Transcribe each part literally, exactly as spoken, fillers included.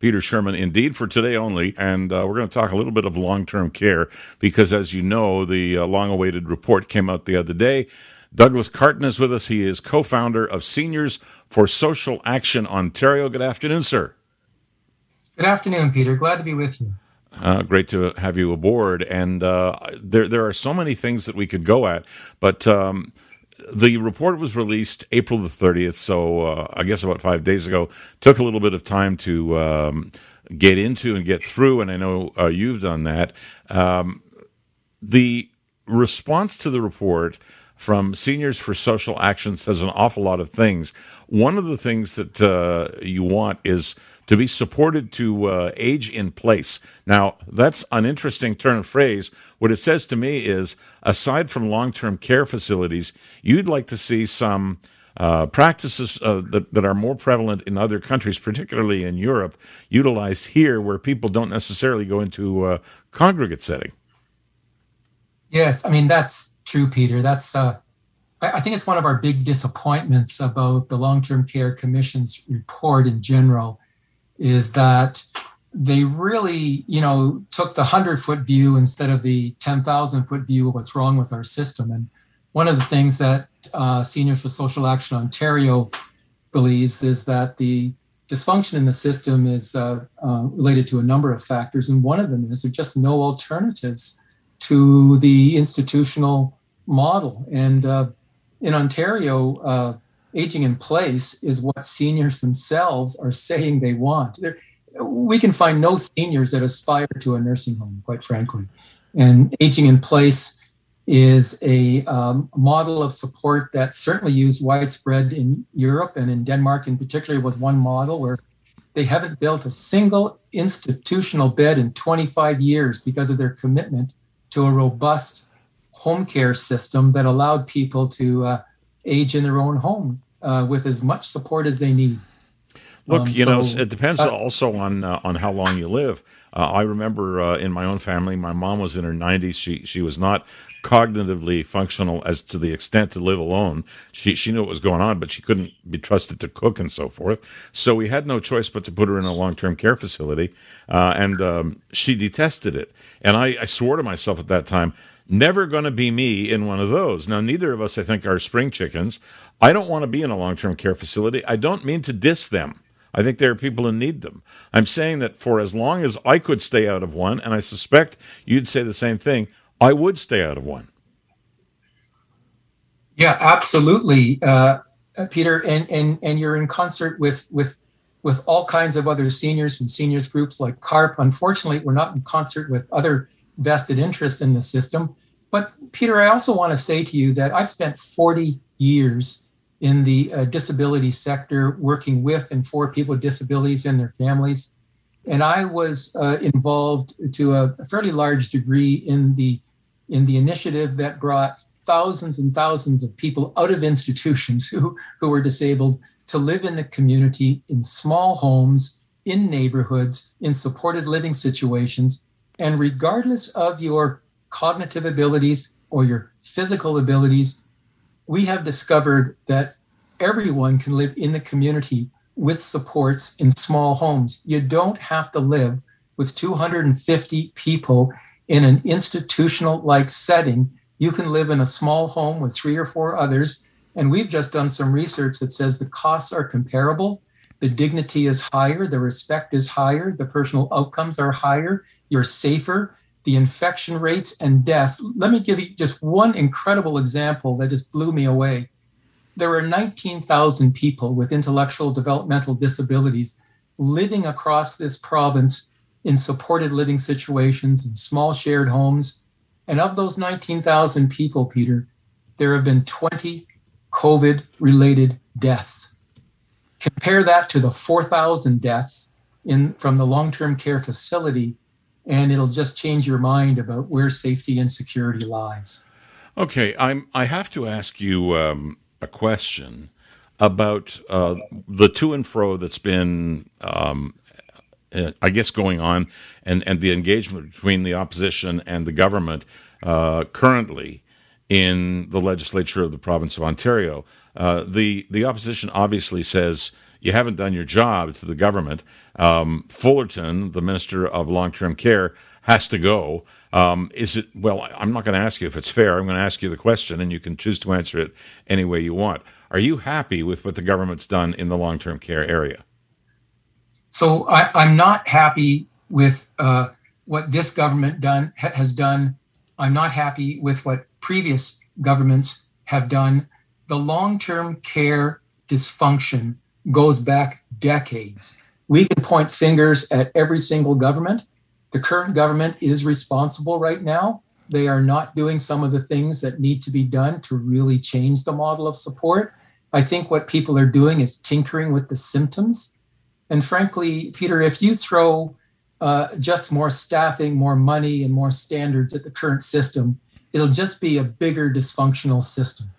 Peter Sherman, indeed, for today only. And uh, we're going to talk a little bit of long-term care because, as you know, the uh, long-awaited report came out the other day. Douglas Carton is with us. He is co-founder of Seniors for Social Action Ontario. Good afternoon, sir. Good afternoon, Peter. Glad to be with you. Uh, great to have you aboard. And uh, there there are so many things that we could go at, but um, the report was released April the thirtieth, so uh, I guess about five days ago. Took a little bit of time to um, get into and get through, and I know uh, you've done that. Um, the response to the report from Seniors for Social Action says an awful lot of things. One of the things that uh, you want is to be supported to uh, age in place. Now, that's an interesting turn of phrase. What it says to me is, aside from long-term care facilities, you'd like to see some uh, practices uh, that, that are more prevalent in other countries, particularly in Europe, utilized here where people don't necessarily go into a congregate setting. Yes, I mean, that's true, Peter. That's uh, I think it's one of our big disappointments about the Long-Term Care Commission's report in general, is that they really, you know, took the hundred-foot view instead of the ten thousand-foot view of what's wrong with our system. And one of the things that uh, Seniors for Social Action Ontario believes is that the dysfunction in the system is uh, uh, related to a number of factors, and one of them is there are just no alternatives to the institutional model. And uh, in Ontario, uh, aging in place is what seniors themselves are saying they want. They're, we can find no seniors that aspire to a nursing home, quite frankly. And aging in place is a um, model of support that's certainly used widespread in Europe, and in Denmark in particular was one model where they haven't built a single institutional bed in twenty-five years because of their commitment to a robust home care system that allowed people to uh, age in their own home uh, with as much support as they need. Look, um, you so, know, it depends also on uh, on how long you live. Uh, I remember uh, in my own family, my mom was in her nineties. She she was not cognitively functional as to the extent to live alone. She she knew what was going on, but she couldn't be trusted to cook and so forth. So we had no choice but to put her in a long-term care facility, uh, and um, she detested it. And I, I swore to myself at that time, never going to be me in one of those. Now, neither of us, I think, are spring chickens. I don't want to be in a long-term care facility. I don't mean to diss them. I think there are people who need them. I'm saying that for as long as I could stay out of one, and I suspect you'd say the same thing, I would stay out of one. Yeah, absolutely, uh, Peter, and and and you're in concert with with with all kinds of other seniors and seniors groups like CARP. Unfortunately, we're not in concert with other vested interests in the system. But Peter, I also want to say to you that I've spent forty years in the uh, disability sector working with and for people with disabilities and their families. And I was uh, involved to a fairly large degree in the in the initiative that brought thousands and thousands of people out of institutions who, who were disabled to live in the community, in small homes, in neighborhoods, in supported living situations. And regardless of your cognitive abilities or your physical abilities, we have discovered that everyone can live in the community with supports in small homes. You don't have to live with two hundred fifty people in an institutional-like setting. You can live in a small home with three or four others. And we've just done some research that says the costs are comparable, the dignity is higher, the respect is higher, the personal outcomes are higher, you're safer, the infection rates and death. Let me give you just one incredible example that just blew me away. There are nineteen thousand people with intellectual developmental disabilities living across this province in supported living situations and small shared homes. And of those nineteen thousand people, Peter, there have been twenty COVID-related deaths. Compare that to the four thousand deaths in from the long-term care facility, and it'll just change your mind about where safety and security lies. Okay, I'm, I have to ask you Um... a question about uh, the to and fro that's been, um, I guess, going on, and, and the engagement between the opposition and the government uh, currently in the legislature of the province of Ontario. Uh, the the opposition obviously says you haven't done your job to the government. Um, Fullerton, the Minister of Long-Term Care, has to go. Um, is it, well, I'm not going to ask you if it's fair. I'm going to ask you the question, and you can choose to answer it any way you want. Are you happy with what the government's done in the long-term care area? So I, I'm not happy with uh, what this government done ha has done. I'm not happy with what previous governments have done. The long-term care dysfunction goes back decades. We can point fingers at every single government. The current government is responsible right now. They are not doing some of the things that need to be done to really change the model of support. I think what people are doing is tinkering with the symptoms. And frankly, Peter, if you throw uh, just more staffing, more money, and more standards at the current system, it'll just be a bigger dysfunctional system.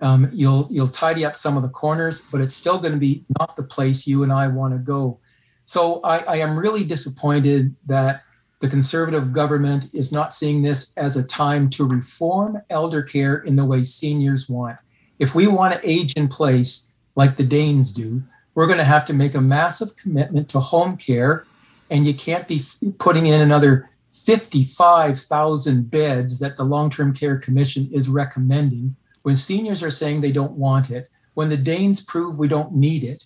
Um, you'll, you'll tidy up some of the corners, but it's still going to be not the place you and I want to go. So I, I am really disappointed that the Conservative government is not seeing this as a time to reform elder care in the way seniors want. If we want to age in place like the Danes do, we're going to have to make a massive commitment to home care, and you can't be putting in another fifty-five thousand beds that the Long-Term Care Commission is recommending when seniors are saying they don't want it, when the Danes prove we don't need it,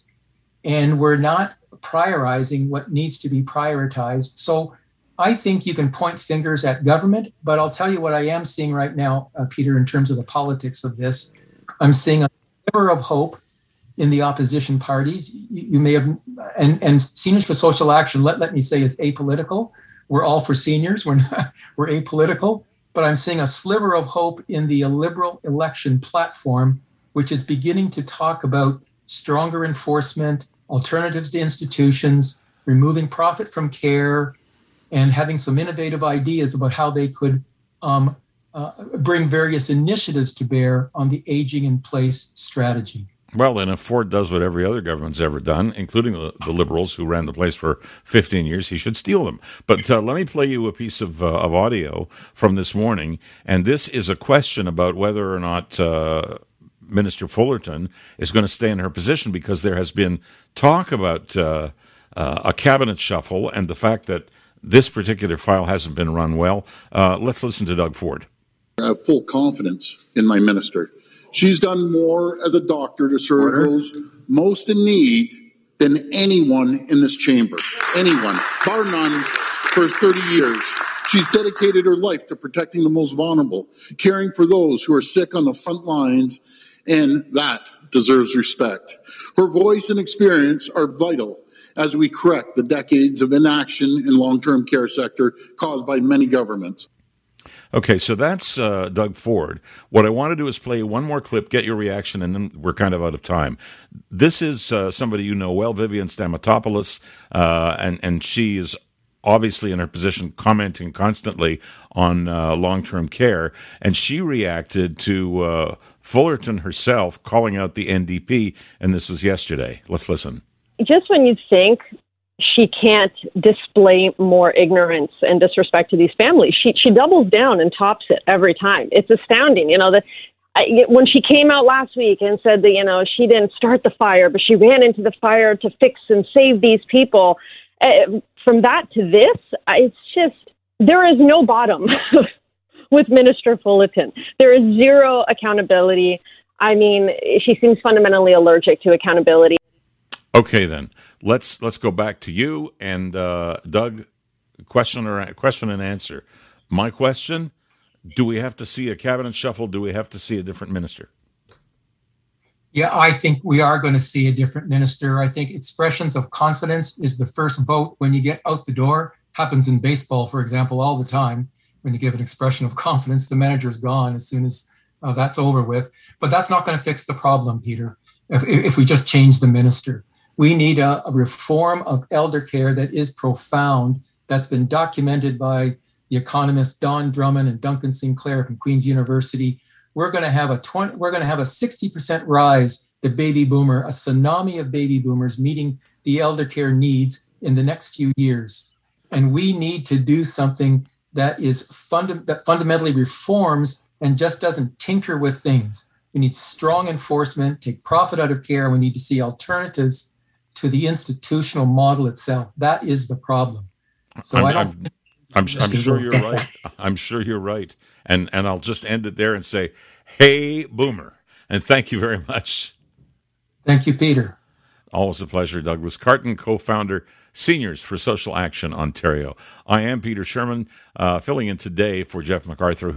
and we're not prioritizing what needs to be prioritized. So I think you can point fingers at government, but I'll tell you what I am seeing right now, uh, Peter, in terms of the politics of this. I'm seeing a glimmer of hope in the opposition parties. You, you may have, and, and Seniors for Social Action, let, let me say, is apolitical. We're all for seniors. We're, not, we're apolitical. But I'm seeing a sliver of hope in the Liberal election platform, which is beginning to talk about stronger enforcement, alternatives to institutions, removing profit from care, and having some innovative ideas about how they could um, uh, bring various initiatives to bear on the aging in place strategy. Well, and if Ford does what every other government's ever done, including the, the Liberals who ran the place for fifteen years, he should steal them. But uh, let me play you a piece of, uh, of audio from this morning, and this is a question about whether or not uh, Minister Fullerton is going to stay in her position, because there has been talk about uh, uh, a cabinet shuffle and the fact that this particular file hasn't been run well. Uh, let's listen to Doug Ford. I have full confidence in my minister. She's done more as a doctor to serve Order. those most in need than anyone in this chamber. Anyone, bar none, for thirty years. She's dedicated her life to protecting the most vulnerable, caring for those who are sick on the front lines, and that deserves respect. Her voice and experience are vital as we correct the decades of inaction in long-term care sector caused by many governments. Okay, so that's uh, Doug Ford. What I want to do is play one more clip, get your reaction, and then we're kind of out of time. This is uh, somebody you know well, Vivian Stamatopoulos, uh, and, and she is obviously in her position commenting constantly on uh, long-term care, and she reacted to uh, Fullerton herself calling out the N D P, and this was yesterday. Let's listen. Just when you think she can't display more ignorance and disrespect to these families, she she doubles down and tops it every time. It's astounding. You know, the, I, when she came out last week and said that, you know, she didn't start the fire, but she ran into the fire to fix and save these people. Uh, from that to this, it's just, there is no bottom with Minister Fullerton. There is zero accountability. I mean, she seems fundamentally allergic to accountability. Okay, then let's let's go back to you and uh, Doug. Question or question and answer. My question: do we have to see a cabinet shuffle? Do we have to see a different minister? Yeah, I think we are going to see a different minister. I think expressions of confidence is the first vote when you get out the door. Happens in baseball, for example, all the time. When you give an expression of confidence, the manager's gone as soon as uh, that's over with. But that's not going to fix the problem, Peter. If, if we just change the minister. We need a, a reform of elder care that is profound, that's been documented by the economists Don Drummond and Duncan Sinclair from Queen's University. We're going to have a twenty, we're going to have a sixty percent rise to baby boomer, a tsunami of baby boomers meeting the elder care needs in the next few years. And we need to do something that is funda that fundamentally reforms and just doesn't tinker with things. We need strong enforcement, take profit out of care. We need to see alternatives to the institutional model itself. That is the problem. So I'm, I don't. I'm, I'm, I'm sure you're right. I'm sure you're right. And and I'll just end it there and say, hey, Boomer, and thank you very much. Thank you, Peter. Always a pleasure. Douglas Carton, co-founder, Seniors for Social Action Ontario. I am Peter Sherman, uh, filling in today for Jeff MacArthur.